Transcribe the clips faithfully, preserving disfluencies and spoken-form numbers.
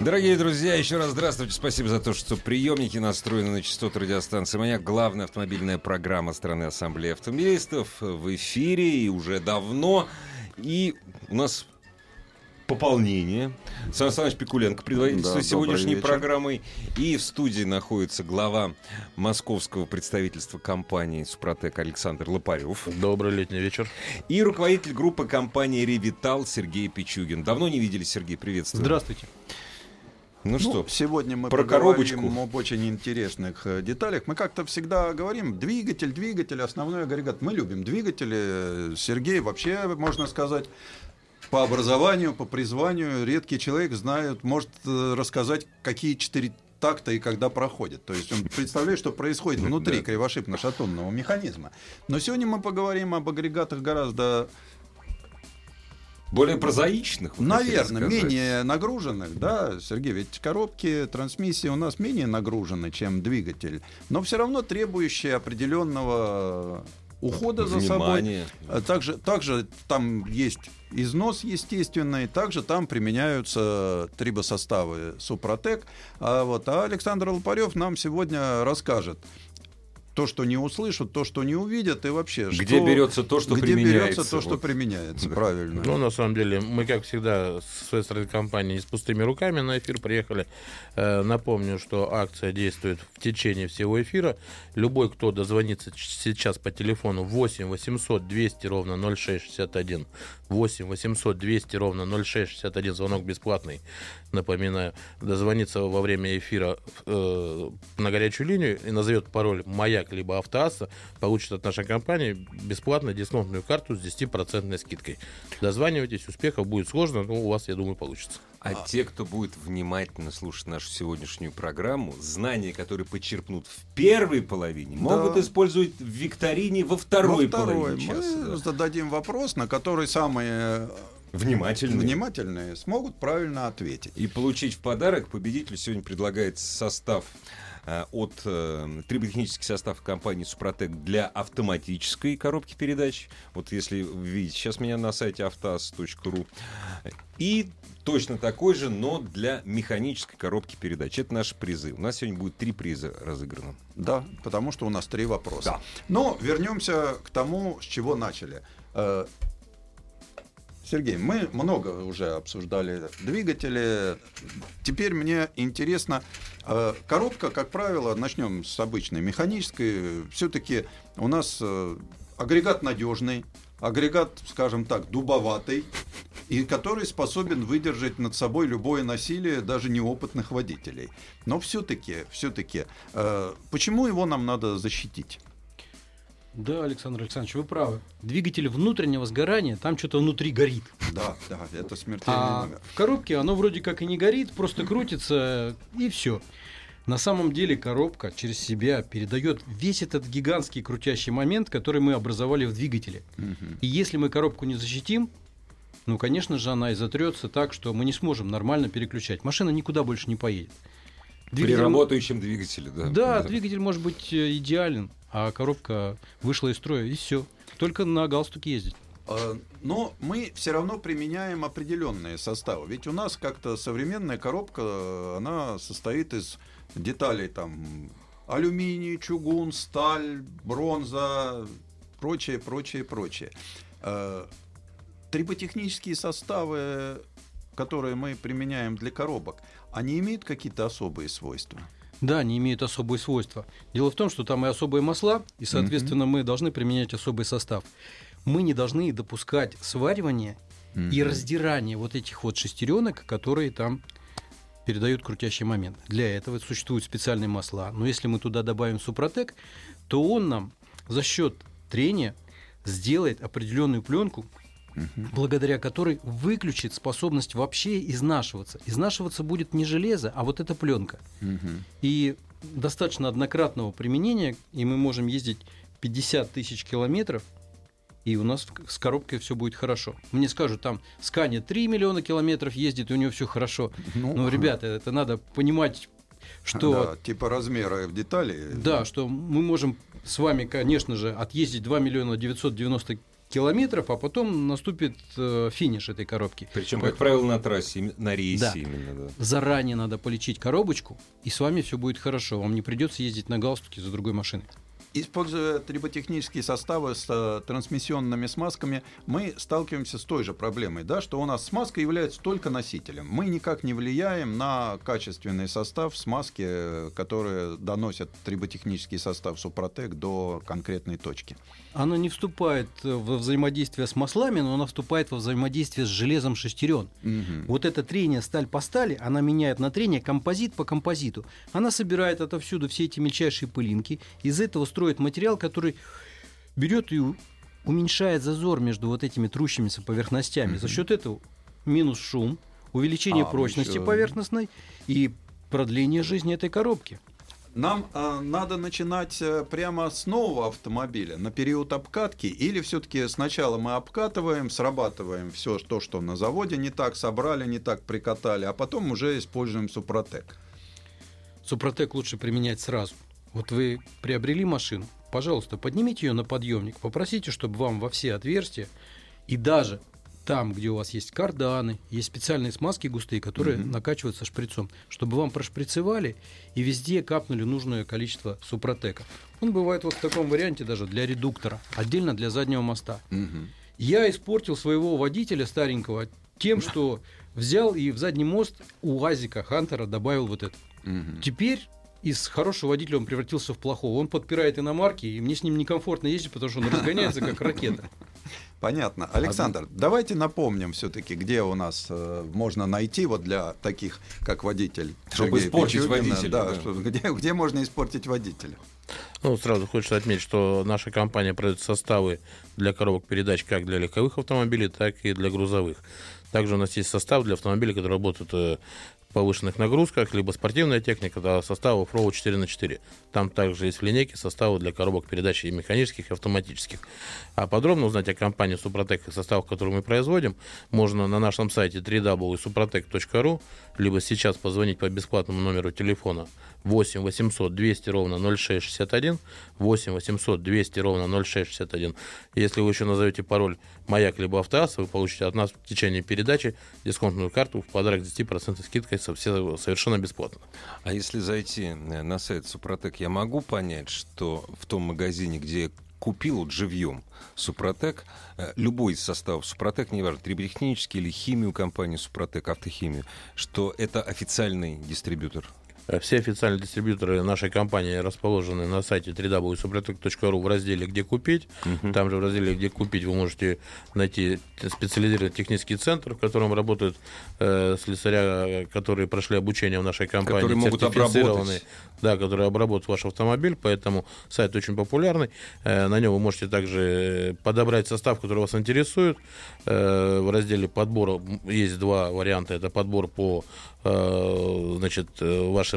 Дорогие друзья, еще раз здравствуйте. Спасибо за то, что приемники настроены на частоту радиостанции «Маяк». Главная автомобильная программа страны Ассамблеи автомобилистов в эфире и уже давно. И у нас пополнение. Саня Александрович Пикуленко, предводительство да, сегодняшней программы. И в студии находится глава московского представительства компании «Супротек» Александр Лопарёв. Добрый летний вечер. И руководитель группы компании «Ревитал» Сергей Пичугин. Давно не виделись, Сергей, приветствую. Здравствуйте. Ну, ну что, сегодня мы про поговорим об очень интересных деталях. Мы как-то всегда говорим, двигатель, двигатель, основной агрегат. Мы любим двигатели. Сергей вообще, можно сказать, по образованию, по призванию, редкий человек знает, может рассказать, какие четыре такта и когда проходит. То есть он представляет, что происходит внутри кривошипно-шатунного механизма. Но сегодня мы поговорим об агрегатах гораздо... более прозаичных, вот, наверное, менее нагруженных, да, Сергей, ведь коробки, трансмиссии у нас менее нагружены, чем двигатель, но все равно требующие определенного ухода внимание. За собой. Также, также там есть износ естественный, также там применяются трибосоставы Супротек. А, вот, а Александр Лопарёв нам сегодня расскажет. То, что не услышат, то, что не увидят, и вообще... Где что, берется то, что где применяется. Где берется то, вот. Что применяется, правильно. Ну, на самом деле, мы, как всегда, с своей стороны компании с пустыми руками на эфир приехали. Напомню, что акция действует в течение всего эфира. Любой, кто дозвонится сейчас по телефону восемь восемьсот двести ровно ноль шесть шестьдесят один, восемь восемьсот двести ровно ноль шесть шестьдесят один, звонок бесплатный, напоминаю, дозвонится во время эфира э, на горячую линию и назовет пароль «Маяк», либо «Автоасса», получит от нашей компании бесплатно дисконтную карту с десять процентов скидкой. Дозванивайтесь, успехов будет сложно, но у вас, я думаю, получится. А, а те, кто будет внимательно слушать нашу сегодняшнюю программу, знания, которые почерпнут в первой половине, да, могут использовать в викторине во второй, во второй половине часа. Мы да. зададим вопрос, на который самые... Внимательные. Внимательные смогут правильно ответить. И получить в подарок победителю сегодня предлагается состав от э, триботехнических составов компании «Супротек» для автоматической коробки передач. Вот если вы видите, сейчас меня на сайте автоз точка ру. И точно такой же, но для механической коробки передач. Это наши призы. У нас сегодня будет три приза разыграно. Да, потому что у нас три вопроса. Да. Но вернемся к тому, с чего начали. Сергей, мы много уже обсуждали двигатели. Теперь мне интересно, коробка, как правило, начнем с обычной механической. Все-таки у нас агрегат надежный, агрегат, скажем так, дубоватый, и который способен выдержать над собой любое насилие даже неопытных водителей. Но все-таки, все-таки, почему его нам надо защитить? Да, Александр Александрович, вы правы. Двигатель внутреннего сгорания, там что-то внутри горит. Да, да, это смертельный а номер. В коробке оно вроде как и не горит, просто крутится и все. На самом деле коробка через себя передает весь этот гигантский крутящий момент, который мы образовали в двигателе. Угу. И если мы коробку не защитим, ну, конечно же, она и затрется так, что мы не сможем нормально переключать. Машина никуда больше не поедет. Двигатель... При работающем двигателе, да. Да, да, двигатель может быть идеален, а коробка вышла из строя, и все. Только на галстуке ездить. Но мы все равно применяем определенные составы. Ведь у нас как-то современная коробка, она состоит из деталей там алюминий, чугун, сталь, бронза, прочее, прочее, прочее. Триботехнические составы, которые мы применяем для коробок, они имеют какие-то особые свойства? Да, они имеют особые свойства. Дело в том, что там и особые масла, и, соответственно, mm-hmm. мы должны применять особый состав. Мы не должны допускать сваривания mm-hmm. и раздирания вот этих вот шестеренок, которые там передают крутящий момент. Для этого существуют специальные масла. Но если мы туда добавим Супротек, то он нам за счет трения сделает определенную пленку, Uh-huh. благодаря которой выключит способность вообще изнашиваться. Изнашиваться будет не железо, а вот эта пленка. Uh-huh. И достаточно однократного применения, и мы можем ездить пятьдесят тысяч километров, и у нас с коробкой все будет хорошо. Мне скажут, там в Скане три миллиона километров ездит, и у него все хорошо. Ну, Но, ребята, это надо понимать, что... Да, типа размера в детали. Да, да, что мы можем с вами, конечно же, отъездить два миллиона девятьсот девяносто километров, километров, а потом наступит э, финиш этой коробки. Причем, как правило, на трассе, на рейсе. Да. Именно, да. Заранее надо полечить коробочку, и с вами все будет хорошо. Вам не придется ездить на галстуке за другой машиной. Используя триботехнические составы с а, трансмиссионными смазками, мы сталкиваемся с той же проблемой, да, что у нас смазка является только носителем. Мы никак не влияем на качественный состав смазки, которые доносят триботехнический состав Супротек до конкретной точки. Она не вступает во взаимодействие с маслами, но она вступает во взаимодействие с железом шестерен. Угу. Вот это трение сталь по стали, она меняет на трение композит по композиту. Она собирает отовсюду все эти мельчайшие пылинки. Из этого структуры материал, который берет и уменьшает зазор между вот этими трущимися поверхностями. Mm-hmm. За счет этого минус шум, увеличение а, прочности еще... поверхностной и продление жизни этой коробки. Нам э, надо начинать прямо с нового автомобиля, на период обкатки, или все-таки сначала мы обкатываем, срабатываем все то, что на заводе не так собрали, не так прикатали, а потом уже используем Супротек? Супротек лучше применять сразу. Вот вы приобрели машину, пожалуйста, поднимите ее на подъемник, попросите, чтобы вам во все отверстия, и даже там, где у вас есть карданы, есть специальные смазки густые, которые mm-hmm. накачиваются шприцом, чтобы вам прошприцевали и везде капнули нужное количество Супротека. Он бывает вот в таком варианте даже для редуктора, отдельно для заднего моста. Mm-hmm. Я испортил своего водителя старенького тем, mm-hmm. что взял и в задний мост УАЗика Хантера добавил вот это. Mm-hmm. Теперь... из хорошего водителя он превратился в плохого. Он подпирает иномарки, и мне с ним некомфортно ездить, потому что он разгоняется как ракета. Понятно. Александр, давайте напомним все-таки, где у нас э, можно найти вот для таких, как водитель. Чтобы Сергей испортить Пичугина, водителя. Да, да. Что, где, где можно испортить водителя? Ну, сразу хочется отметить, что наша компания продает составы для коробок передач как для легковых автомобилей, так и для грузовых. Также у нас есть состав для автомобилей, которые работают э, повышенных нагрузках, либо спортивная техника, да, составов рау четыре на четыре. Там также есть в линейке составы для коробок передач и механических, и автоматических. А подробно узнать о компании Супротек и составах, которые мы производим, можно на нашем сайте дабл ю дабл ю дабл ю точка супротек точка ру, либо сейчас позвонить по бесплатному номеру телефона восемь восемьсот двести ровно ноль шесть шестьдесят один, восемь восемьсот двести ровно ноль шесть шестьдесят один. Если вы еще назовете пароль «Маяк» либо «Автоаз», вы получите от нас в течение передачи дисконтную карту в подарок десять процентов скидкой, все совершенно бесплатно. А если зайти на сайт Супротек, я могу понять, что в том магазине, где я купил вот живьем Супротек, любой из составов Супротек, неважно, триботехнический или химию компании Супротек, автохимию, что это официальный дистрибьютор? Все официальные дистрибьюторы нашей компании расположены на сайте дабл ю дабл ю дабл ю точка супротек точка ру в разделе «Где купить». Uh-huh. Там же в разделе «Где купить» вы можете найти специализированный технический центр, в котором работают э, слесаря, которые прошли обучение в нашей компании. Которые могут обработать. Да, которые обработают ваш автомобиль, поэтому сайт очень популярный. Э, на нем вы можете также подобрать состав, который вас интересует. Э, в разделе «Подбора» есть два варианта. Это подбор по э, значит, вашей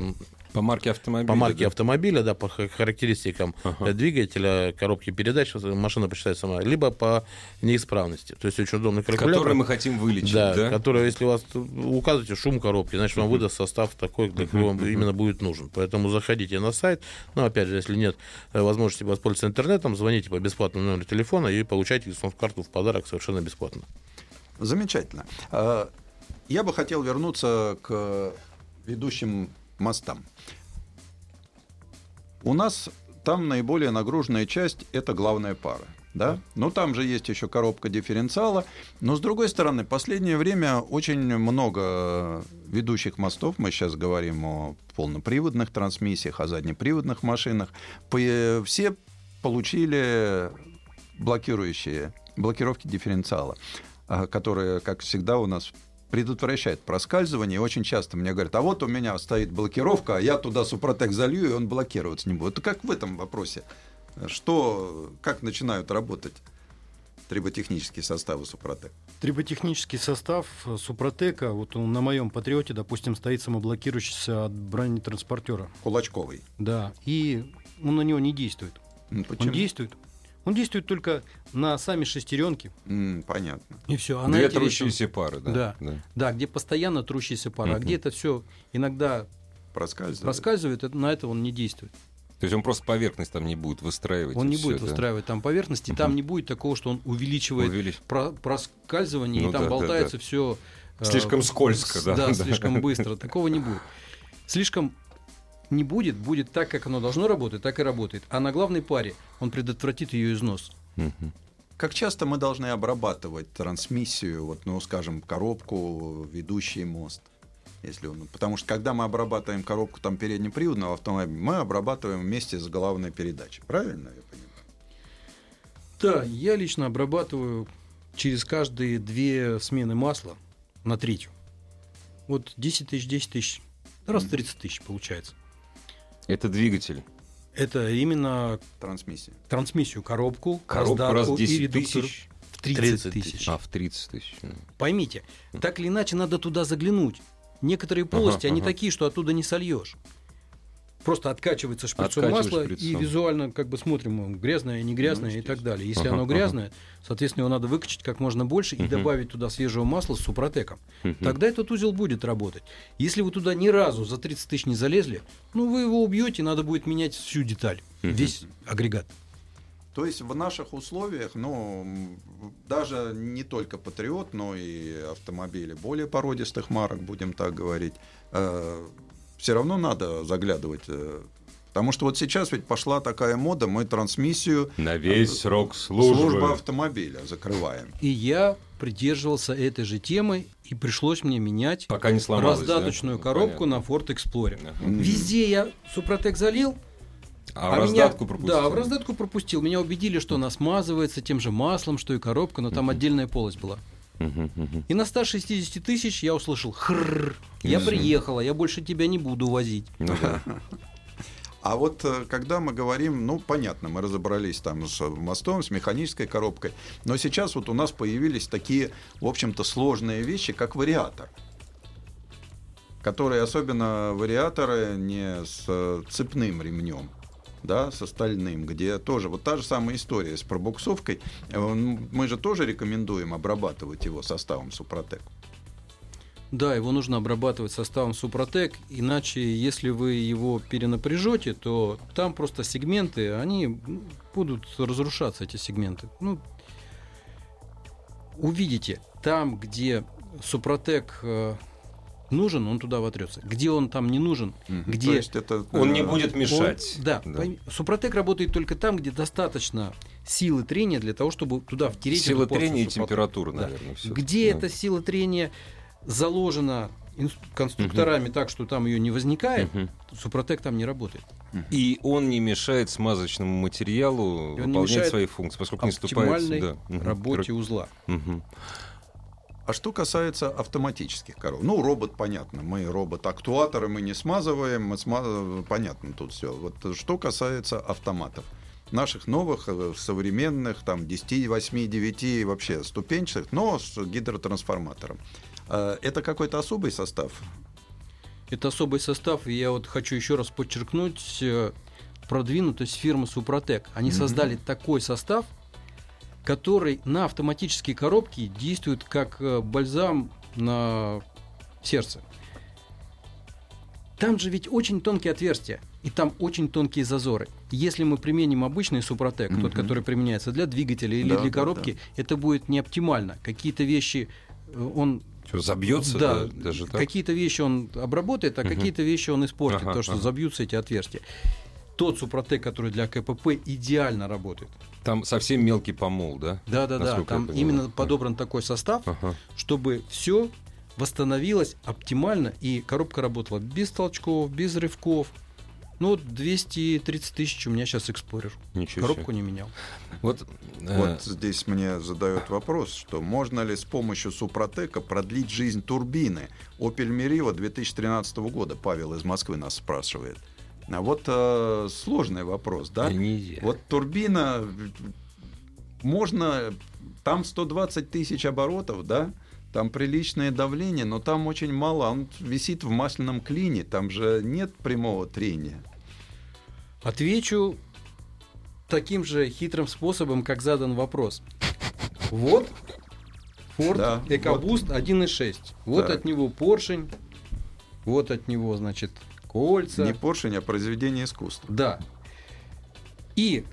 по марке автомобиля, по марке да? автомобиля, да, по характеристикам ага. двигателя, коробки передач, машина посчитает сама, либо по неисправности. То есть очень удобный калькулятор, который мы хотим вылечить, да, да? Который, если у вас указываете шум коробки, значит, вам uh-huh. выдаст состав такой, для которого uh-huh. вам именно будет нужен. Поэтому заходите на сайт. Но ну, опять же, если нет возможности воспользоваться интернетом, звоните по бесплатному номеру телефона и получайте карту в подарок совершенно бесплатно. Замечательно. Я бы хотел вернуться к ведущим мостам. У нас там наиболее нагруженная часть — это главная пара. Да? Но там же есть еще коробка дифференциала. Но, с другой стороны, в последнее время очень много ведущих мостов, мы сейчас говорим о полноприводных трансмиссиях, о заднеприводных машинах, все получили блокирующие, блокировки дифференциала, которые, как всегда, у нас предотвращает проскальзывание. Очень часто мне говорят, а вот у меня стоит блокировка, а я туда Супротек залью, и он блокироваться не будет. Как в этом вопросе? Что, как начинают работать? триботехнические составы Супротек? Триботехнический состав Супротека, вот он на моем Патриоте, допустим, стоит самоблокирующийся от бронетранспортера. Кулачковый. Да, и он на него не действует. Почему? Он действует. Он действует только на сами шестеренки. Mm, понятно. И все. А две трущиеся пары, да? Да. Да. Да, где постоянно трущиеся пары, mm-hmm. а где это все иногда проскальзывает. проскальзывает, на это он не действует. То есть он просто поверхность там не будет выстраивать. Он не будет все, выстраивать да? там поверхности, угу. там не будет такого, что он увеличивает Увелич... про- проскальзывание, ну, и там да, болтается да, да. все. Слишком э- скользко, с- да, да. Да, слишком быстро. Такого не будет. Слишком не будет, будет так, как оно должно работать, так и работает. А на главной паре он предотвратит ее износ. Угу. Как часто мы должны обрабатывать трансмиссию, вот, ну, скажем, коробку, ведущий мост? Если он, потому что когда мы обрабатываем коробку там, переднеприводного автомобиля, мы обрабатываем вместе с головной передачей. Правильно я понимаю? Да, я лично обрабатываю через каждые две смены масла на третью. Вот десять тысяч, десять тысяч, раз в тридцать тысяч получается. Это двигатель? Это именно трансмиссия. Трансмиссию, коробку, коробку раздатку и редуктор. В тридцать тысяч. А, в тридцать тысяч. Поймите, так или иначе надо туда заглянуть. Некоторые полости, ага, они ага. такие, что оттуда не сольешь. Просто откачивается шприцом масло, шприцом. И визуально как бы смотрим, грязное, не грязное, ну, и так далее. Если ага, оно грязное, ага. соответственно, его надо выкачать как можно больше uh-huh. и добавить туда свежего масла с супротеком. Uh-huh. Тогда этот узел будет работать. Если вы туда ни разу за тридцать тысяч не залезли, ну, вы его убьете, надо будет менять всю деталь, uh-huh. весь агрегат. То есть в наших условиях, ну, даже не только Патриот, но и автомобили более породистых марок, будем так говорить, э, все равно надо заглядывать. Э, потому что вот сейчас ведь пошла такая мода, мы трансмиссию на весь э, срок службы. службы автомобиля закрываем. И я придерживался этой же темы, и пришлось мне менять Пока не сломалось, раздаточную да? коробку Понятно. на Ford Explorer. Mm-hmm. Везде я Супротек залил, А, а в раздатку меня, пропустил. Да, в раздатку пропустил. Меня убедили, что она смазывается тем же маслом, что и коробка, но там uh-huh. отдельная полость была. Uh-huh, uh-huh. И на ста шестидесяти тысяч я услышал «хрррр», я uh-huh. приехала, я больше тебя не буду возить. Uh-huh. А вот когда мы говорим, ну, понятно, мы разобрались там с мостом, с механической коробкой, но сейчас вот у нас появились такие, в общем-то, сложные вещи, как вариатор. Которые, особенно вариаторы не с цепным ремнем. Да, с остальным, где тоже вот та же самая история с пробуксовкой. Мы же тоже рекомендуем обрабатывать его составом Супротек. Да, его нужно обрабатывать составом Супротек, иначе, если вы его перенапряжете, то там просто сегменты, они будут разрушаться, эти сегменты. Ну, увидите, там, где Супротек нужен, он туда вотрется. Где он там не нужен, mm-hmm. где... То есть это... Он не будет мешать. Он, да. да. Супротек работает только там, где достаточно силы трения для того, чтобы туда втереть... Сила трения и температура, да. наверное. Все. Где да. эта сила трения заложена конструкторами mm-hmm. так, что там ее не возникает, mm-hmm. Супротек там не работает. Mm-hmm. И он не мешает смазочному материалу выполнять свои функции, поскольку не вступает... оптимальной да. работе mm-hmm. узла. Mm-hmm. А что касается автоматических коров, ну, робот, понятно, мы робот-актуаторы, мы не смазываем, мы смаз... понятно тут все. Вот что касается автоматов, наших новых, современных, там, десять, восемь, девять, вообще ступенчатых, но с гидротрансформатором. Это какой-то особый состав? Это особый состав, и я вот хочу еще раз подчеркнуть продвинутость фирмы Супротек. Они mm-hmm. создали такой состав, который на автоматические коробки действует как бальзам на сердце. Там же ведь очень тонкие отверстия, и там очень тонкие зазоры. Если мы применим обычный Супротек, mm-hmm. тот, который применяется для двигателя или да, для коробки, да, да. это будет не оптимально. Какие-то вещи он... Что, забьется? Да, даже так? Какие-то вещи он обработает, а mm-hmm. какие-то вещи он испортит, ага, потому что ага. забьются эти отверстия. Тот Супротек, который для КПП, идеально работает. Там совсем мелкий помол, да? Да, да, да. Там именно подобран такой состав, ага. чтобы все восстановилось оптимально, и коробка работала без толчков, без рывков. Ну, вот двести тридцать тысяч у меня сейчас Explorer. Ничего Коробку себе. не менял. Вот, вот здесь мне задают вопрос, что можно ли с помощью Супротека продлить жизнь турбины? Опель Мерива две тысячи тринадцатого года, Павел из Москвы нас спрашивает. А вот э, сложный вопрос, да? Вот турбина можно, там сто двадцать тысяч оборотов, да, там приличное давление, но там очень мало, он висит в масляном клине, там же нет прямого трения. Отвечу таким же хитрым способом, как задан вопрос. Вот Ford да, EcoBoost вот. один и шесть. Вот да. От него поршень, вот от него, значит, кольца. Не поршень, а произведение искусства. Да. И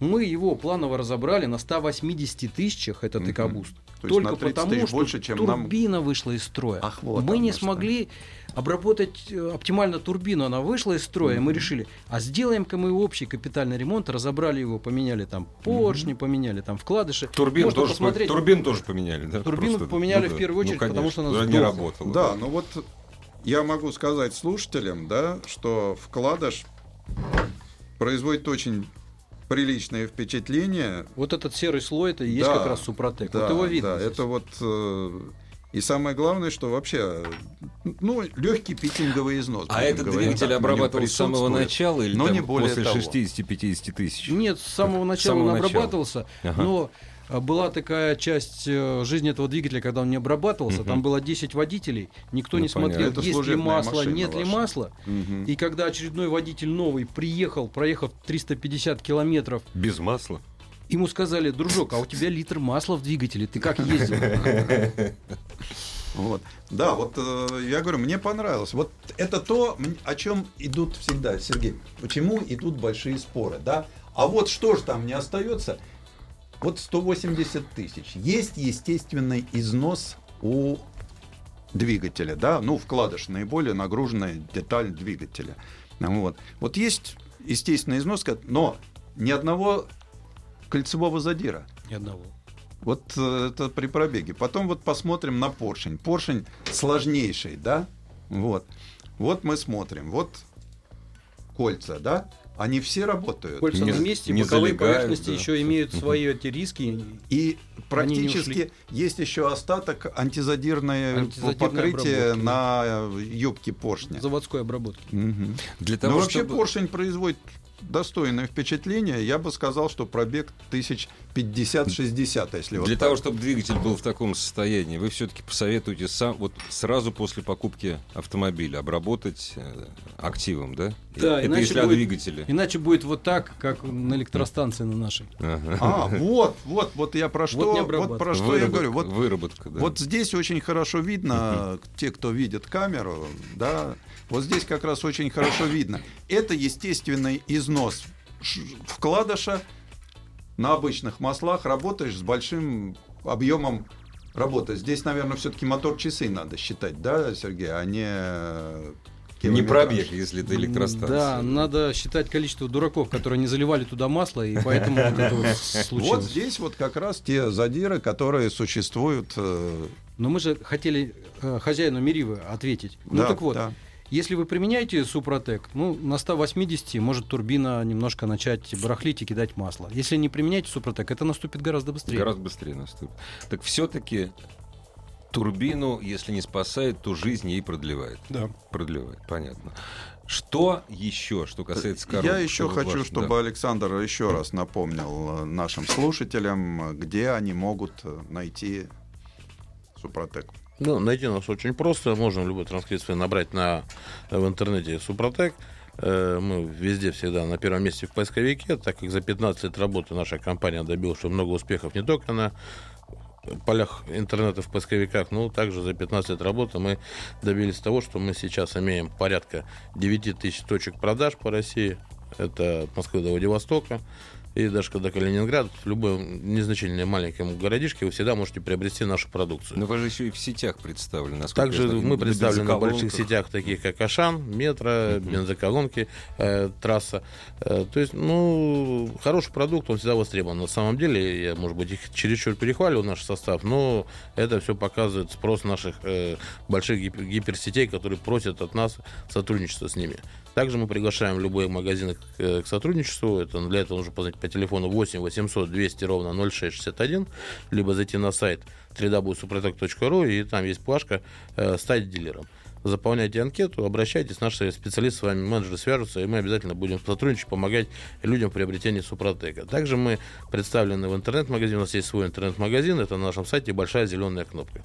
мы его планово разобрали на ста восьмидесяти тысячах, этот EcoBoost. То только потому, что больше, чем турбина нам... вышла из строя. Ах, вот мы не смогли что. обработать оптимально турбину, она вышла из строя, mm-hmm. и мы решили, а сделаем-ка мы общий капитальный ремонт, разобрали его, поменяли там поршни, mm-hmm. поменяли там вкладыши. Турбин тоже, турбин тоже поменяли, да? Турбину просто, поменяли ну, в первую очередь, ну, конечно, потому что она не работала. Да, да, ну вот я могу сказать слушателям, да, что вкладыш производит очень... приличное впечатление. Вот этот серый слой, это и есть да, как раз Супротек. Да, вот его видно. Да, это вот э, и самое главное, что вообще, ну, легкий питинговый износ. А этот говоря, двигатель обрабатывался с самого начала или но не более после шестидесяти-пятидесяти тысяч? Нет, с самого начала самого он начала. обрабатывался, ага. но была такая часть жизни этого двигателя, когда он не обрабатывался, угу. там было десять водителей, никто ну, не понятно. смотрел, это есть ли масло, нет ваша. ли масла. Угу. И когда очередной водитель новый приехал, проехав триста пятьдесят километров... Без масла? Ему сказали, дружок, а у тебя литр масла в двигателе, ты как ездил? Вот. Да, вот э, я говорю, мне понравилось. Вот это то, о чем идут всегда, Сергей. Почему идут большие споры, да? А вот что же там не остается? Вот сто восемьдесят тысяч. Есть естественный износ у двигателя, да, ну, вкладыш, наиболее нагруженная деталь двигателя. Вот, вот есть естественный износ, но ни одного кольцевого задира. Ни одного. Вот это при пробеге. Потом вот посмотрим на поршень. Поршень сложнейший, да? Вот. Вот мы смотрим. Вот кольца, да? Они все работают. Кольца на месте, боковые поверхности да. еще имеют свои эти риски. И практически есть еще остаток антизадирное покрытие обработки. на юбке поршня. Заводской обработки. Угу. Для того, Но чтобы... вообще поршень производит достойное впечатление. Я бы сказал, что пробег тысяч пятьдесят-шестьдесят, если вот Для так. того, чтобы двигатель был в таком состоянии, вы все-таки посоветуете сам, вот сразу после покупки автомобиля обработать активом, да? Да, это иначе если будет, двигателя. Иначе будет вот так, как на электростанции на нашей. Ага. А, вот, вот, вот я про что, вот вот про что выработка, я говорю. Вот, выработка, да. Вот здесь очень хорошо видно, те, кто видит камеру, да, вот здесь как раз очень хорошо видно. Это естественный износ вкладыша. На обычных маслах работаешь с большим объемом работы. Здесь, наверное, все-таки мотор-часы надо считать, да, Сергей, а не километраж. Не пробег, если это электростанция. Да, надо считать количество дураков, которые не заливали туда масло, и поэтому вот это вот случилось. Вот здесь вот как раз те задиры, которые существуют. Но мы же хотели хозяину Меривы ответить. Ну так вот. Если вы применяете Супротек, ну, на ста восьмидесяти может турбина немножко начать барахлить и кидать масло. Если не применяете Супротек, это наступит гораздо быстрее. Гораздо быстрее наступит. Так все-таки турбину, если не спасает, то жизнь ей продлевает. Да. Продлевает, понятно. Что еще, что касается коробки? Я еще чтобы хочу, ваш... чтобы да. Александр еще раз напомнил нашим слушателям, где они могут найти Супротек. Ну, найти нас очень просто. Можно в любой транскрипции набрать на, в интернете «Супротек». Мы везде всегда на первом месте в поисковике, так как за пятнадцать лет работы наша компания добилась много успехов не только на полях интернета в поисковиках, но также за пятнадцать лет работы мы добились того, что мы сейчас имеем порядка девять тысяч точек продаж по России. Это от Москвы до Владивостока. И даже когда Калининград, в любом незначительном маленьком городишке, вы всегда можете приобрести нашу продукцию. Но вы же еще и в сетях представлены. Также знаю, мы представлены на больших сетях, таких как Ашан, Метро, угу. бензоколонки, э, трасса. Э, то есть, ну, хороший продукт, он всегда востребован. На самом деле, я, может быть, их чересчур перехвалил, наш состав, но это все показывает спрос наших э, больших гипер- гиперсетей, которые просят от нас сотрудничество с ними. Также мы приглашаем любые магазины к, к сотрудничеству. Это, для этого нужно позвонить по телефону восемь восемьсот двести ровно ноль шесть шестьдесят один, либо зайти на сайт дабл ю дабл ю дабл ю точка супротек точка ру, и там есть плашка э, «Стать дилером». заполняйте анкету, обращайтесь, наши специалисты с вами, менеджеры свяжутся, и мы обязательно будем сотрудничать, помогать людям в приобретении Супротека. Также мы представлены в интернет-магазине, у нас есть свой интернет-магазин, это на нашем сайте большая зеленая кнопка.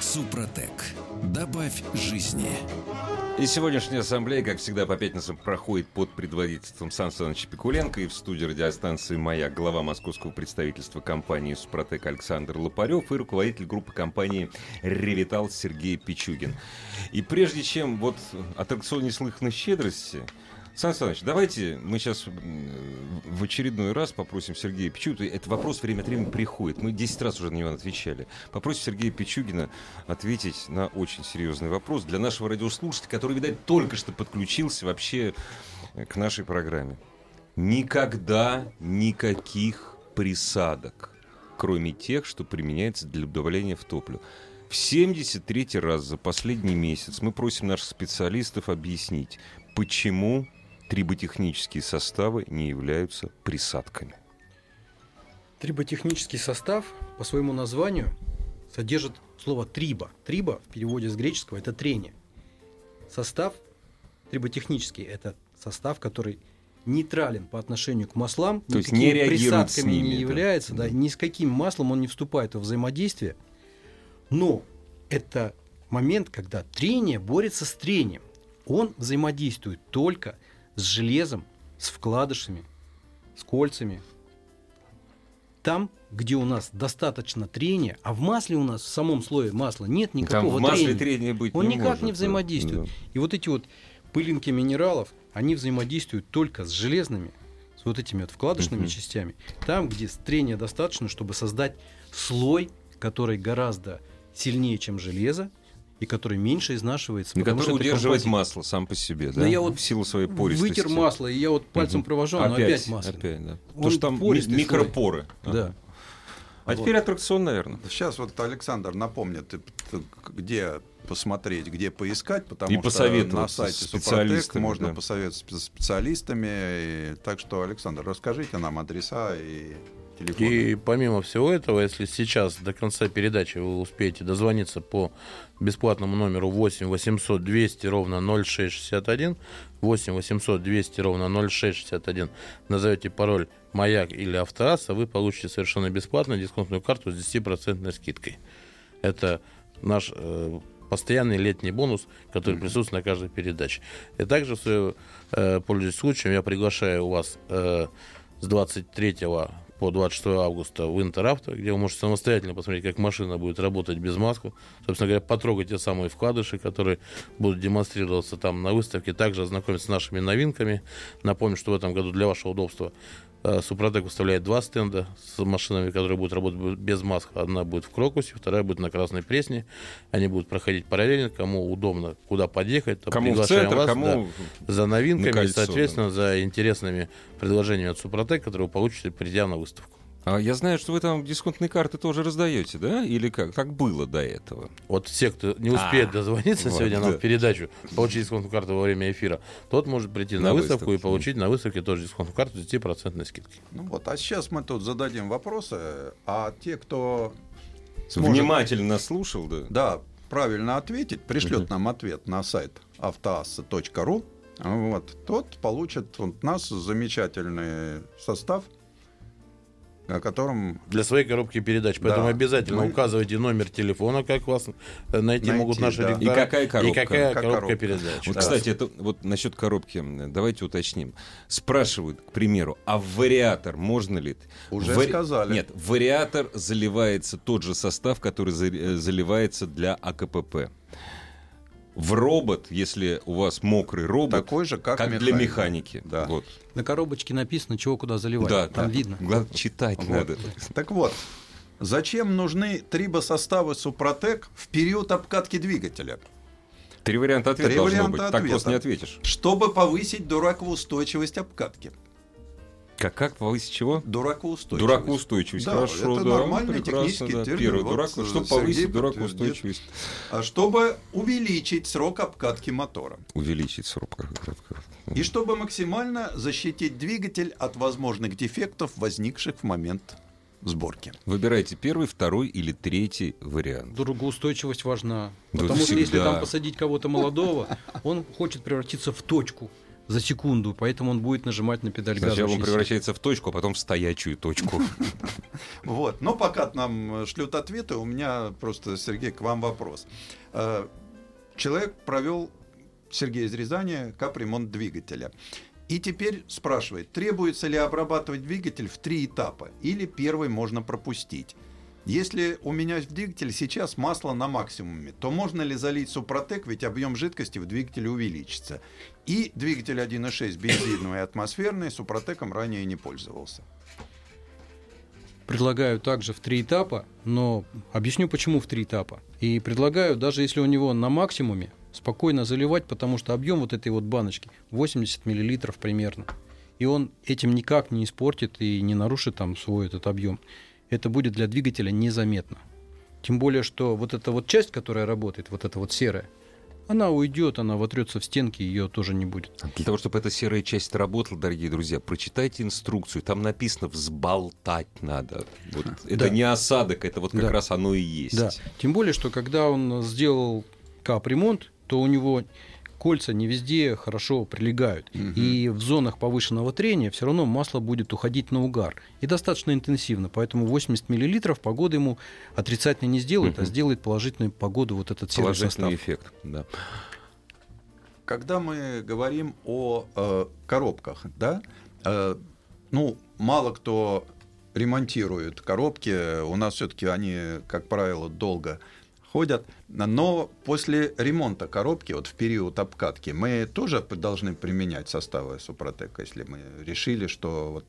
Супротек. Добавь жизни. И сегодняшняя ассамблея, как всегда, по пятницам проходит под предводительством Саня Александровича Пикуленко. И в студии радиостанции «Маяк» глава московского представительства компании «Супротек» Александр Лопарёв и руководитель группы компании «Ревитал» Сергей Пичугин. И прежде чем вот аттракцион неслыханной щедрости, Сан Саныч, давайте мы сейчас в очередной раз попросим Сергея Пичугина. Это вопрос время от времени приходит. Мы десять раз уже на него отвечали. Попросим Сергея Пичугина ответить на очень серьезный вопрос для нашего радиослушателя, который, видать, только что подключился вообще к нашей программе. Никогда никаких присадок, кроме тех, что применяется для добавления в топливо. В семьдесят третий раз за последний месяц мы просим наших специалистов объяснить, почему триботехнические составы не являются присадками. Триботехнический состав по своему названию содержит слово трибо. Трибо в переводе с греческого — это трение. Состав триботехнический — это состав, который нейтрален по отношению к маслам, то есть не реагирует с ними, не является, да, ни с каким маслом он не вступает во взаимодействие. Но это момент, когда трение борется с трением. Он взаимодействует только с железом, с вкладышами, с кольцами. Там, где у нас достаточно трения, а в масле у нас, в самом слое масла, нет никакого трения. Там в масле трения быть не может. Он никак не взаимодействует. Да. И вот эти вот пылинки минералов, они взаимодействуют только с железными, с вот этими вот вкладышными uh-huh. частями. Там, где трения достаточно, чтобы создать слой, который гораздо сильнее, чем железо, и который меньше изнашивается. И который удерживает композит. Масло сам по себе, да? Но я вот в силу своей пористости. Вытер масло, и я вот пальцем угу. провожу, опять, но опять масло. Опять, да. Потому что там микропоры. А, да. а вот. Теперь аттракцион, наверное. Сейчас вот Александр напомнит, где посмотреть, где поискать, потому и что на сайте Супротек можно да. посоветоваться с специалистами. И, так что, Александр, расскажите нам адреса и... телефон. И помимо всего этого, если сейчас до конца передачи вы успеете дозвониться по бесплатному номеру восемь восемьсот двести ровно ноль шесть шестьдесят один, восемь восемьсот двести ровно ноль шесть шестьдесят один, назовете пароль «Маяк» или «Автоаз», а вы получите совершенно бесплатно дисконтную карту с десять процентов скидкой. Это наш э, постоянный летний бонус, который mm-hmm. присутствует на каждой передаче. И также, в свою, э, пользуясь случаем, я приглашаю вас э, с двадцать третьего по двадцать шестое августа в Интер-Авто, где вы можете самостоятельно посмотреть, как машина будет работать без маски. Собственно говоря, потрогать те самые вкладыши, которые будут демонстрироваться там на выставке. Также ознакомиться с нашими новинками. Напомню, что в этом году для вашего удобства Супротек выставляет два стенда с машинами, которые будут работать без масок. Одна будет в Крокусе, вторая будет на Красной Пресне. Они будут проходить параллельно. Кому удобно, куда подъехать, то кому приглашаем в центр, вас кому да, за новинками кольцо, и, соответственно, да. за интересными предложениями от Супротек, которые вы получите, придя на выставку. А я знаю, что вы там дисконтные карты тоже раздаете, да? Или как? Как было до этого? Вот все, кто не успеет а, дозвониться вот, сегодня да. нам в передачу, получить дисконтную карту во время эфира, тот может прийти на, на выставку, выставку и получить на выставке тоже дисконтную карту с десять процентов скидки. Ну вот, а сейчас мы тут зададим вопросы, а те, кто сможет... внимательно слушал, да? Да, правильно ответить, пришлет uh-huh. нам ответ на сайт автоаз точка ру, вот, тот получит от нас замечательный состав, о котором... для своей коробки передач. Поэтому да. обязательно мы... указывайте номер телефона, как вас найти, найти могут наши да. редакторы. И какая коробка, и какая как коробка, коробка передач. Вот, да. Кстати, это, вот насчет коробки давайте уточним. Спрашивают, к примеру, а вариатор можно ли? Уже Вари... сказали. Нет, вариатор заливается тот же состав, который заливается для АКПП. В робот, если у вас мокрый робот, такой же, как, как механики. Для механики. Да. Вот. На коробочке написано, чего куда заливать. Да, там да. видно. Главное, читать вот. Надо. Так вот, зачем нужны трибосоставы Супротек в период обкатки двигателя? Три варианта ответа Три должно варианта быть. Ответа. Так просто не ответишь. Чтобы повысить дуракоустойчивость обкатки. Как, как повысить чего? Дуракоустойчивость. Дуракоустойчивость. Да, хорошо, это да, нормальный технический да, термин. Первый вот дурак, чтобы повысить дуракоустойчивость. А чтобы увеличить срок обкатки мотора. Увеличить срок обкатки. И чтобы максимально защитить двигатель от возможных дефектов, возникших в момент сборки. Выбирайте первый, второй или третий вариант. Дуракоустойчивость важна. Да, потому что если там посадить кого-то молодого, он хочет превратиться в точку. За секунду, поэтому он будет нажимать на педаль газа. Сначала он превращается в точку, а потом в стоячую точку. Вот, но пока нам шлют ответы, у меня просто, Сергей, к вам вопрос. Человек провел, Сергей из Рязани, капремонт двигателя. И теперь спрашивает, требуется ли обрабатывать двигатель в три этапа, или первый можно пропустить. Если у меня в двигателе сейчас масло на максимуме, то можно ли залить Супротек, ведь объем жидкости в двигателе увеличится. И двигатель один и шесть бензиновый и атмосферный Супротеком ранее не пользовался. Предлагаю также в три этапа, но объясню, почему в три этапа. И предлагаю, даже если у него на максимуме, спокойно заливать, потому что объем вот этой вот баночки восемьдесят миллилитров примерно. И он этим никак не испортит и не нарушит там свой этот объем. Это будет для двигателя незаметно. Тем более, что вот эта вот часть, которая работает, вот эта вот серая, она уйдет, она вотрется в стенки, ее тоже не будет. Для того, чтобы эта серая часть работала, дорогие друзья, прочитайте инструкцию. Там написано «взболтать надо». Вот. Это да. не осадок, это вот как да. раз оно и есть. Да. Тем более, что когда он сделал капремонт, то у него кольца не везде хорошо прилегают. Угу. И в зонах повышенного трения все равно масло будет уходить на угар. И достаточно интенсивно. Поэтому восемьдесят миллилитров погода ему отрицательно не сделает, угу. а сделает положительную погоду вот этот серый состав. Положительный эффект, да. Когда мы говорим о э, коробках, да, э, ну, мало кто ремонтирует коробки. У нас все-таки они, как правило, долго ходят, но после ремонта коробки, вот в период обкатки, мы тоже должны применять составы Супротека, если мы решили, что вот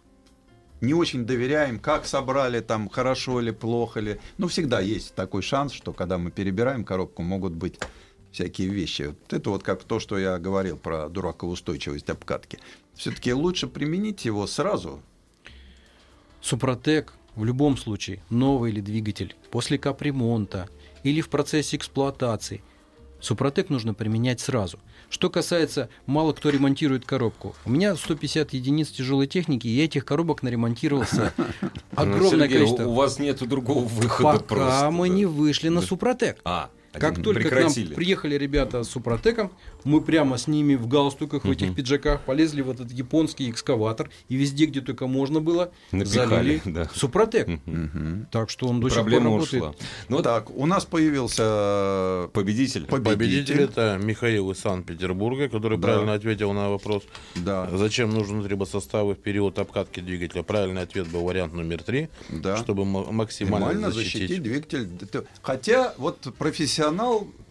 не очень доверяем, как собрали, там, хорошо или плохо, или... ну, всегда есть такой шанс, что когда мы перебираем коробку, могут быть всякие вещи. Вот это вот как то, что я говорил про дуракоустойчивость обкатки. Все-таки лучше применить его сразу. Супротек в любом случае, новый или двигатель, после капремонта, или в процессе эксплуатации. Супротек нужно применять сразу. Что касается, мало кто ремонтирует коробку. У меня сто пятьдесят единиц тяжелой техники, и я этих коробок наремонтировался огромное количество. У вас нет другого выхода просто. Пока мы не вышли на Супротек. Как только к нам приехали ребята с Супротеком, мы прямо с ними в галстуках, в этих пиджаках полезли в этот японский экскаватор и везде, где только можно было, залили Супротек. Так что он до сих пор работает. Ну так, у нас появился победитель. Победитель это Михаил из Санкт-Петербурга, который правильно ответил на вопрос, зачем нужны трибосоставы в период обкатки двигателя. Правильный ответ был вариант номер три, чтобы максимально защитить двигатель. Хотя вот профессионально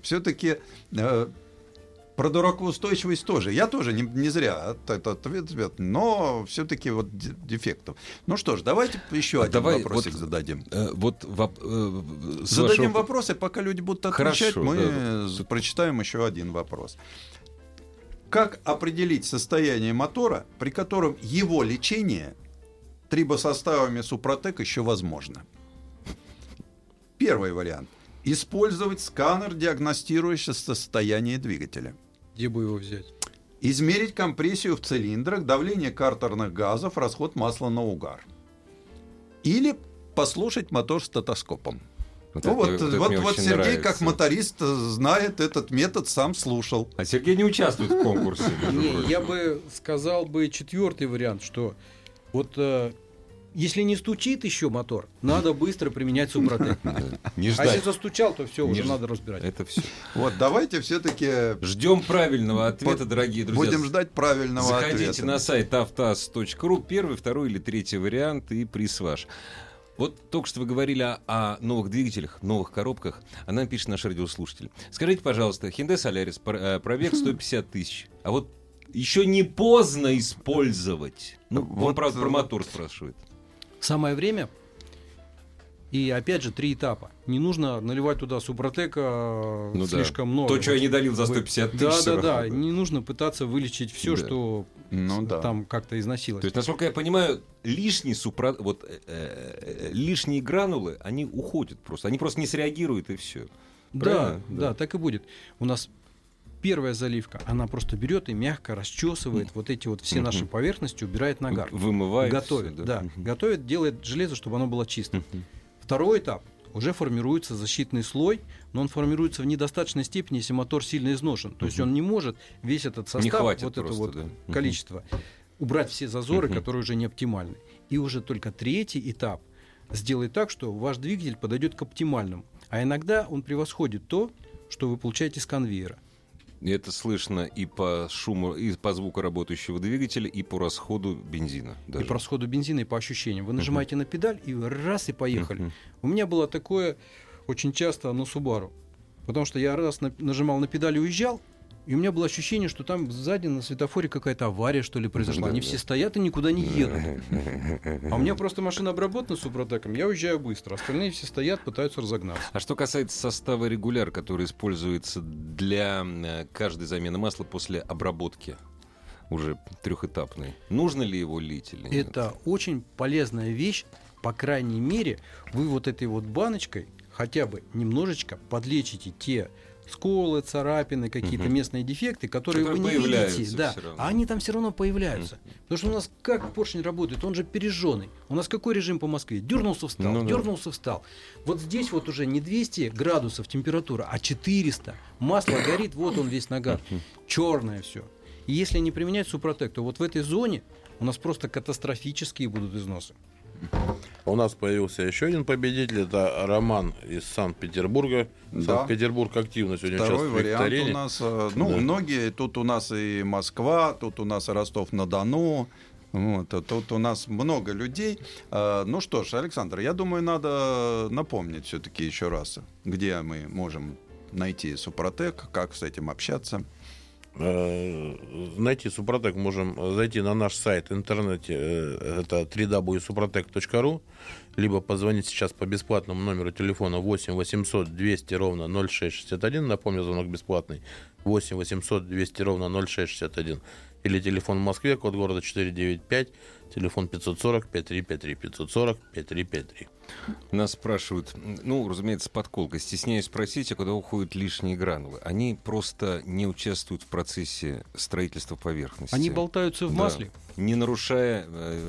все-таки э, про дуракоустойчивость тоже. Я тоже не, не зря этот ответ, но все-таки вот дефектов. Ну что ж, давайте еще один Давай вопросик вот, зададим. Э, вот, э, зададим вашего... вопросы, пока люди будут отвечать, Хорошо, мы да, вот. прочитаем еще один вопрос. Как определить состояние мотора, при котором его лечение трибосоставами Супротек еще возможно? Первый вариант. Использовать сканер, диагностирующий состояние двигателя. Где бы его взять? Измерить компрессию в цилиндрах, давление картерных газов, расход масла на угар. Или послушать мотор стетоскопом. Вот, ну, это, вот, вот, вот Сергей, нравится. Как моторист, знает этот метод, сам слушал. А Сергей не участвует в конкурсе. Я бы сказал бы четвертый вариант, что вот... Если не стучит еще мотор, надо быстро применять Супротек. Не ждать. А если застучал, то все, уже ж... надо разбирать. Это все. Вот, давайте все-таки... Ждем правильного ответа, По... дорогие друзья. Будем ждать правильного Заходите ответа. Заходите на сайт автоз точка ру, первый, второй или третий вариант, и приз ваш. Вот только что вы говорили о, о новых двигателях, новых коробках. А нам пишет наш радиослушатель. Скажите, пожалуйста, Hyundai Solaris, пробег сто пятьдесят тысяч. А вот еще не поздно использовать. Ну, вот, он, правда, про мотор спрашивает. Самое время, И опять же три этапа. Не нужно наливать туда Супротека ну слишком да. много. То, что я не долил за сто пятьдесят тысяч. Да, да, да. Не нужно пытаться вылечить все, да. что ну, да. там как-то износилось. То есть, насколько я понимаю, лишние супро... вот, э, лишние гранулы, они уходят просто. Они просто не среагируют, и все. Да, да, да, так и будет. У нас первая заливка, она просто берет и мягко расчесывает mm. вот эти вот все mm-hmm. наши поверхности, убирает нагар. Вымывает. Готовит, все, да. да. Mm-hmm. Готовит, делает железо, чтобы оно было чистым. Mm-hmm. Второй этап. Уже формируется защитный слой, но он формируется в недостаточной степени, если мотор сильно изношен. То uh-huh. есть он не может весь этот состав, вот это вот да. количество, uh-huh. убрать все зазоры, uh-huh. которые уже не оптимальны. И уже только третий этап сделает так, что ваш двигатель подойдет к оптимальному. А иногда он превосходит то, что вы получаете с конвейера. Это слышно и по шуму, и по звуку работающего двигателя, и по расходу бензина. Даже. И по расходу бензина, и по ощущениям. Вы нажимаете uh-huh. на педаль, и раз, и поехали. Uh-huh. У меня было такое очень часто на Subaru. Потому что я раз нажимал на педаль и уезжал, и у меня было ощущение, что там сзади на светофоре какая-то авария, что ли, произошла. Да, Они да. все стоят и никуда не едут. А у меня просто машина обработана Супротеком, я уезжаю быстро. Остальные все стоят, пытаются разогнаться. А что касается состава регуляр, который используется для каждой замены масла после обработки, уже трехэтапной, нужно ли его лить или нет? Это очень полезная вещь. По крайней мере, вы вот этой вот баночкой хотя бы немножечко подлечите те сколы, царапины, какие-то uh-huh. местные дефекты, которые, которые вы не видите, да, а они там все равно появляются. Uh-huh. Потому что у нас как поршень работает, он же пережженный. У нас какой режим по Москве? Дернулся, встал, ну, дернулся, да. встал. Вот здесь вот уже не двести градусов температура, а четыреста. Масло горит, вот он весь нагар. Uh-huh. Черное все. И если не применять Супротек, то вот в этой зоне у нас просто катастрофические будут износы. У нас появился еще один победитель. Это Роман из Санкт-Петербурга. Да. Санкт-Петербург активно сегодня участвует в викторине. Второй вариант у нас. Ну, да. многие. Тут у нас и Москва, тут у нас Ростов-на-Дону. Вот, тут у нас много людей. Ну что ж, Александр, я думаю, надо напомнить все-таки еще раз, где мы можем найти Супротек, как с этим общаться. Найти Супротек можем зайти на наш сайт в интернете, это дабл ю дабл ю дабл ю точка супротек точка ру, либо позвонить сейчас по бесплатному номеру телефона восемь восемьсот двести ровно ноль шесть шестьдесят один, напомню, звонок бесплатный, восемь восемьсот двести ровно ноль шесть шестьдесят один, или телефон в Москве, код города четыреста девяносто пять, телефон пятьсот сорок пятьдесят три пятьдесят три, пятьсот сорок пятьдесят три пятьдесят три. Нас спрашивают, ну, разумеется, подколка. Стесняюсь спросить, а куда уходят лишние гранулы? Они просто не участвуют в процессе строительства поверхности. Они болтаются в да. масле. Не нарушая,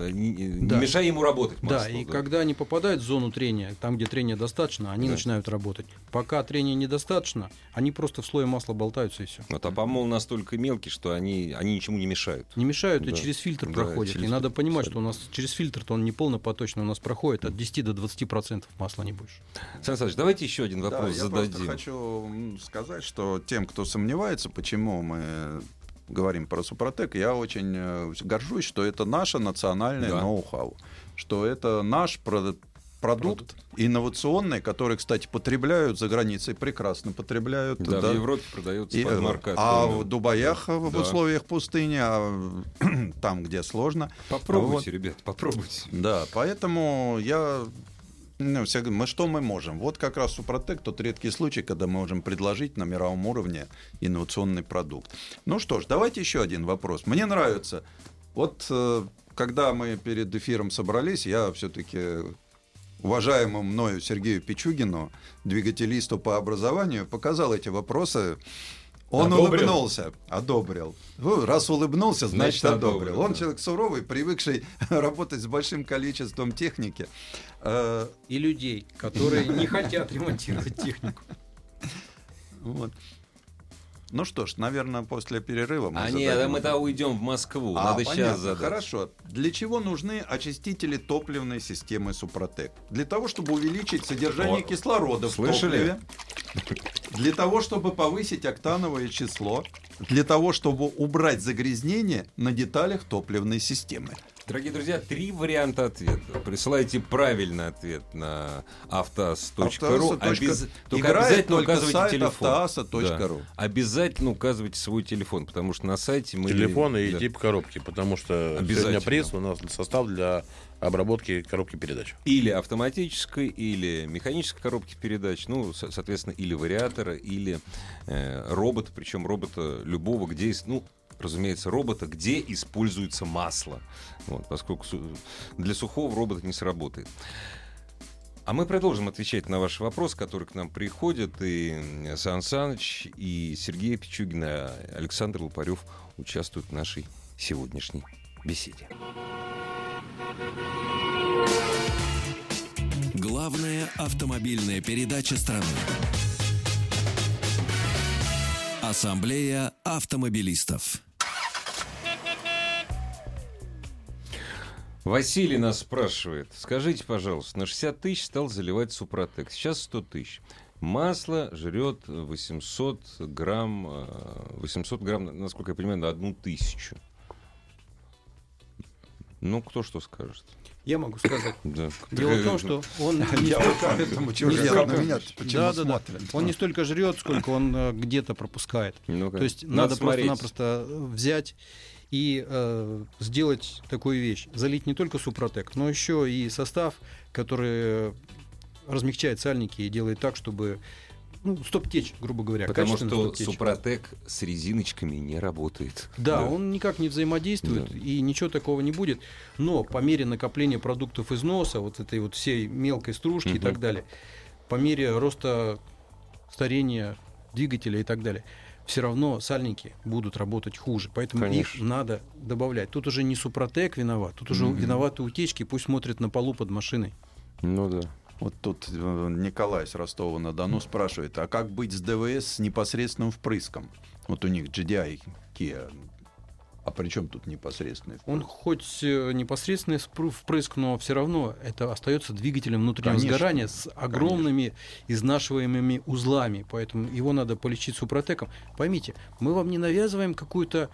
не, да. не мешая ему работать маслу. Да, и да. когда они попадают в зону трения, там, где трения достаточно, они да. начинают работать. Пока трения недостаточно, они просто в слое масла болтаются, и все. Вот, а помол настолько мелкий, что они, они ничему не мешают. Не мешают, да. и через фильтр да, проходят. Через... И надо понимать, что у нас через фильтр-то он не полнопоточный, у нас проходит от десяти до двадцати процентов масла, не больше. Саня Александрович, давайте еще один вопрос да, зададим. Я просто хочу сказать, что тем, кто сомневается, почему мы говорим про Супротек, я очень горжусь, что это наше национальное да. ноу-хау, что это наш продукт, Продукт инновационный, который, кстати, потребляют за границей, прекрасно потребляют. Да, да. В Европе продается под маркой. А в Дубаях, да. в условиях пустыни, а там, где сложно. Попробуйте, вот. ребят, попробуйте. Да, поэтому я... Ну, все, мы, что мы можем? Вот как раз Супротек тот редкий случай, когда мы можем предложить на мировом уровне инновационный продукт. Ну что ж, давайте еще один вопрос. Мне нравится. Вот когда мы перед эфиром собрались, я все-таки... уважаемому мною Сергею Пичугину, двигателисту по образованию, показал эти вопросы. Он одобрил. улыбнулся, одобрил. Ну, раз улыбнулся, значит, значит одобрил. одобрил. Он да. человек суровый, привыкший работать с большим количеством техники. И людей, которые не хотят ремонтировать технику. Ну что ж, наверное, после перерыва мы А зададим... нет, мы тогда уйдем в Москву. А, надо сейчас задать. Хорошо. Для чего нужны очистители топливной системы Супротек? Для того, чтобы увеличить содержание О, кислорода слышали? в топливе. Для того, чтобы повысить октановое число. для того, чтобы убрать загрязнение на деталях топливной системы. Дорогие друзья, три варианта ответа. Присылайте правильный ответ на автоз точка ру. Обяз... Только обязательно только указывайте телефон. автоаз точка ру. Да. Обязательно указывайте свой телефон, потому что на сайте мы... Телефон и да. тип коробки, потому что сегодня пресс у нас состав для обработки коробки передач. Или автоматической, или механической коробки передач, ну, соответственно, или вариатора, или э, робота, причем робота любого, где есть... Ну, разумеется, робота, где используется масло, вот, поскольку для сухого робота не сработает. А мы продолжим отвечать на ваш вопрос, который к нам приходит. И Сан Саныч, и Сергей Пичугин, и Александр Лопарёв участвуют в нашей сегодняшней беседе. Главная автомобильная передача страны. Ассамблея автомобилистов. Василий нас спрашивает. Скажите, пожалуйста, на шестьдесят тысяч стал заливать Супротек. Сейчас сто тысяч. Масло жрет восемьсот грамм, восемьсот грамм, насколько я понимаю, на одну тысячу. Ну, кто что скажет? Я могу сказать. Да. Дело в том, что он не столько жрет, сколько он где-то пропускает. Ну-ка. То есть надо, надо просто-напросто взять и э, сделать такую вещь. Залить не только Супротек, но еще и состав, который размягчает сальники и делает так, чтобы... Ну, стоп-течь, грубо говоря. Потому что Супротек с резиночками не работает. Да, да, он никак не взаимодействует, да. И ничего такого не будет. Но по мере накопления продуктов износа, вот этой вот всей мелкой стружки, угу, и так далее, по мере роста старения двигателя и так далее, все равно сальники будут работать хуже. Поэтому, конечно, их надо добавлять. Тут уже не Супротек виноват, тут уже, угу, виноваты утечки. Пусть смотрят на полу под машиной. Ну да. Вот тут Николай с Ростова-на-Дону спрашивает, а как быть с ДВС с непосредственным впрыском? Вот у них джи ди ай, Kia, а при чем тут непосредственный впрыск? Он хоть непосредственный впрыск, но все равно это остается двигателем внутреннего, конечно, сгорания с огромными, конечно, изнашиваемыми узлами, поэтому его надо полечить Супротеком. Поймите, мы вам не навязываем какую-то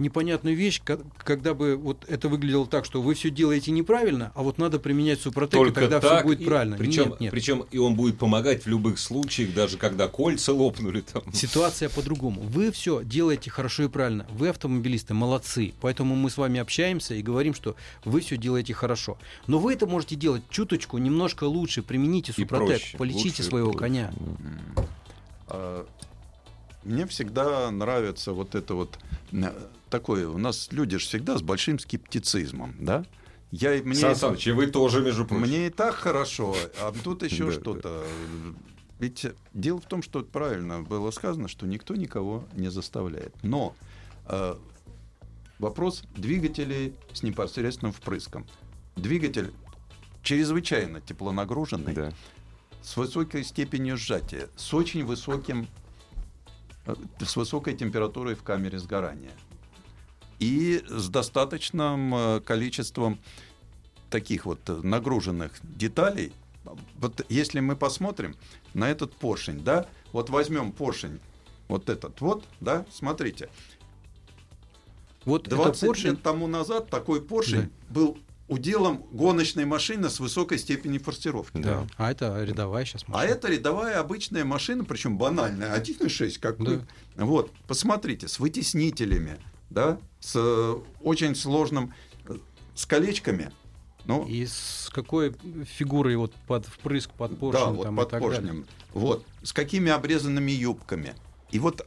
непонятную вещь, когда бы вот это выглядело так, что вы все делаете неправильно, а вот надо применять Супротек, только и тогда все будет и... правильно. Причем, нет, нет. причем и он будет помогать в любых случаях, даже когда кольца лопнули. Там. Ситуация по-другому. Вы все делаете хорошо и правильно. Вы, автомобилисты, молодцы. Поэтому мы с вами общаемся и говорим, что вы все делаете хорошо. Но вы это можете делать чуточку, немножко лучше. Примените Супротек, полечите лучше своего коня. Mm-hmm. Мне всегда нравится вот это вот такое. У нас люди же всегда с большим скептицизмом, да? Я, мне Сан Саныч, и вы тоже, между прочим. Мне и так хорошо, а тут еще что-то. Ведь дело в том, что правильно было сказано, что никто никого не заставляет. Но э, вопрос двигателей с непосредственным впрыском. Двигатель чрезвычайно теплонагруженный, да, с высокой степенью сжатия, с очень высоким... с высокой температурой в камере сгорания и с достаточным количеством таких вот нагруженных деталей. Вот если мы посмотрим на этот поршень, да, вот возьмем поршень вот этот вот, да, смотрите. Вот двадцать поршень... лет тому назад такой поршень, да, был уделом гоночной машины с высокой степенью форсировки. Да. А это рядовая сейчас машина. А это рядовая обычная машина, причем банальная, один и шесть, как бы. Да. Вот, посмотрите, с вытеснителями, да, с э, очень сложным, с колечками. Ну, и с какой фигурой вот под впрыск, под поршнем. Да, вот там, под и так поршнем. Далее. Вот, с какими обрезанными юбками. И вот,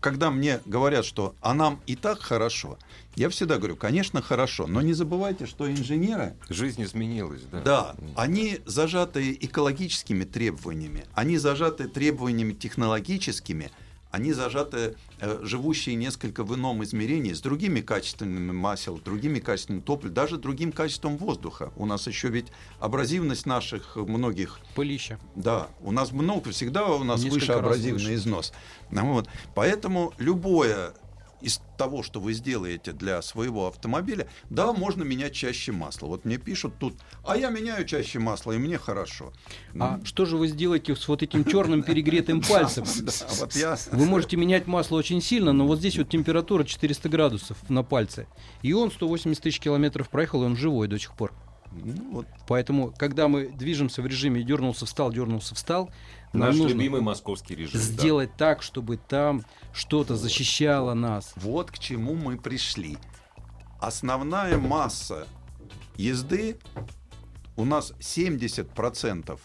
когда мне говорят, что «а нам и так хорошо», я всегда говорю, конечно, хорошо, но не забывайте, что инженеры... Жизнь изменилась, да. Да, они зажаты экологическими требованиями, они зажаты требованиями технологическими, они зажаты, э, живущие несколько в ином измерении, с другими качествами масел, другими качествами топлива, даже другим качеством воздуха. У нас еще ведь абразивность наших многих... Пылища. Да, у нас много, всегда у нас несколько выше абразивный выше. Износ. Вот. Поэтому любое из того, что вы сделаете для своего автомобиля, да, можно менять чаще масло. Вот мне пишут тут, а я меняю чаще масло, и мне хорошо. А ну, что же вы сделаете с вот этим черным перегретым пальцем? Вы можете менять масло очень сильно, но вот здесь вот температура четыреста градусов на пальце. И он сто восемьдесят тысяч километров проехал, и он живой до сих пор. Ну, вот. Поэтому, когда мы движемся в режиме дернулся-встал, дернулся-встал, наш любимый московский режим, сделать да. так, чтобы там что-то вот. защищало нас. Вот к чему мы пришли. Основная масса езды у нас семьдесят процентов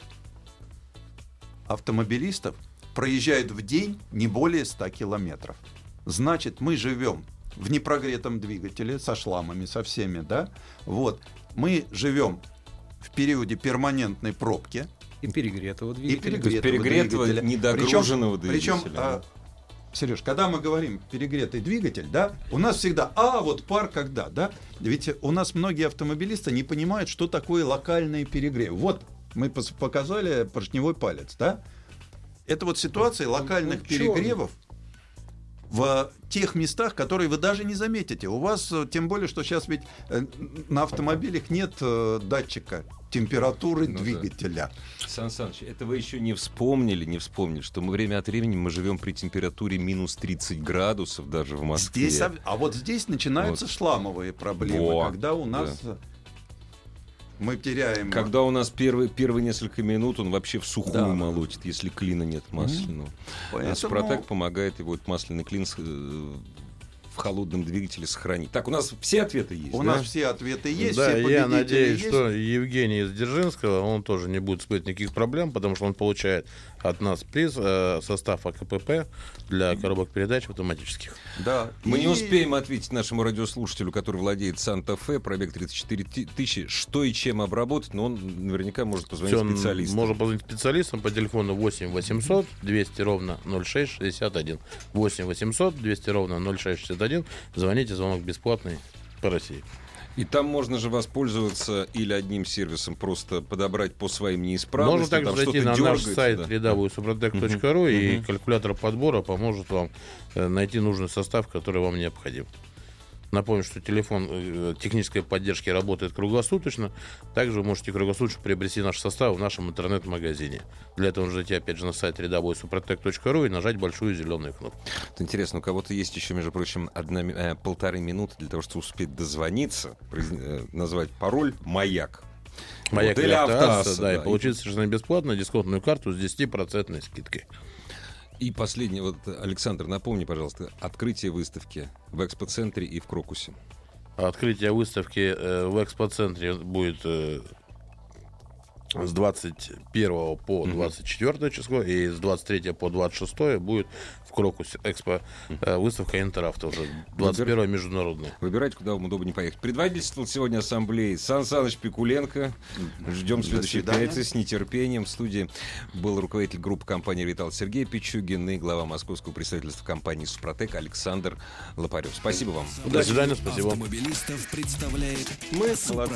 автомобилистов проезжают в день не более ста километров. Значит, мы живем в непрогретом двигателе, со шламами, со всеми, да? Вот. Мы живем в периоде перманентной пробки. И перегретого двигателя. И перегретого, перегретого двигателя. недогруженного причем, двигателя. Причем, а, Сереж, когда мы говорим перегретый двигатель, да, у нас всегда, а вот пар когда, да? Ведь у нас многие автомобилисты не понимают, что такое локальный перегрев. Вот мы показали поршневой палец, да? Это вот ситуация локальных ну, перегревов. В тех местах, которые вы даже не заметите. У вас, тем более, что сейчас ведь на автомобилях нет датчика температуры ну, двигателя. Да. Сан Саныч, это вы еще не вспомнили, не вспомнили, что мы время от времени мы живем при температуре минус тридцать градусов даже в Москве. Здесь, а вот здесь начинаются вот. шламовые проблемы, Во, когда у нас... Да. Мы теряем... Когда у нас первые, первые несколько минут он вообще в сухую да. молотит, если клина нет масляного. Поэтому... А Супротек помогает его этот масляный клин в холодном двигателе сохранить. Так, у нас все ответы есть. У да? нас все ответы есть. Да, все я надеюсь, есть. что Евгений из Дзержинского, он тоже не будет испытывать никаких проблем, потому что он получает от нас приз э, состав АКПП для коробок передач автоматических. Да. Мы и... не успеем ответить нашему радиослушателю, который владеет Санта-Фе, пробег тридцать четыре тысячи, что и чем обработать, но он наверняка может позвонить Все, специалистам. Можно позвонить специалистам по телефону восемь восемьсот двести ровно ноль шесть шестьдесят один. восемь восемьсот двести ровно ноль шесть шестьдесят один. Звоните, звонок бесплатный по России. И там можно же воспользоваться или одним сервисом, просто подобрать по своим неисправностям. Можно также зайти на дергается, наш сайт да. дабл ю дабл ю дабл ю точка супротек точка ру uh-huh. и uh-huh. калькулятор подбора поможет вам найти нужный состав, который вам необходим. Напомню, что телефон технической поддержки работает круглосуточно. Также вы можете круглосуточно приобрести наш состав в нашем интернет-магазине. Для этого нужно идти опять же на сайт дабл ю дабл ю дабл ю точка супротек точка ру и нажать большую зеленую кнопку. Это интересно, у кого-то есть еще, между прочим, одна, э, полторы минуты для того, чтобы успеть дозвониться, произ... э, назвать пароль «Маяк». «Маяк» или «Автоз», да, и получить совершенно бесплатно дисконтную карту с десять процентов скидкой. И последнее, вот, Александр, напомни, пожалуйста, открытие выставки в экспоцентре и в Крокусе. Открытие выставки э, в экспоцентре будет э, с двадцать первого по двадцать четвёртое mm-hmm. число, и с двадцать третьего по двадцать шестое будет в Крокусе экспо, э, выставка Интер-Авто уже, двадцать первая международная. Выбирайте, куда вам удобнее поехать. Предводительствовал сегодня ассамблеи Сан Саныч Пикуленко. Ждем следующей пятницы с нетерпением. В студии был руководитель группы компании «Ревитал» Сергей Пичугин и глава московского представительства компании «Супротек» Александр Лопарёв. Спасибо вам. До свидания, спасибо. Автомобилистов представляет мы «Супротек».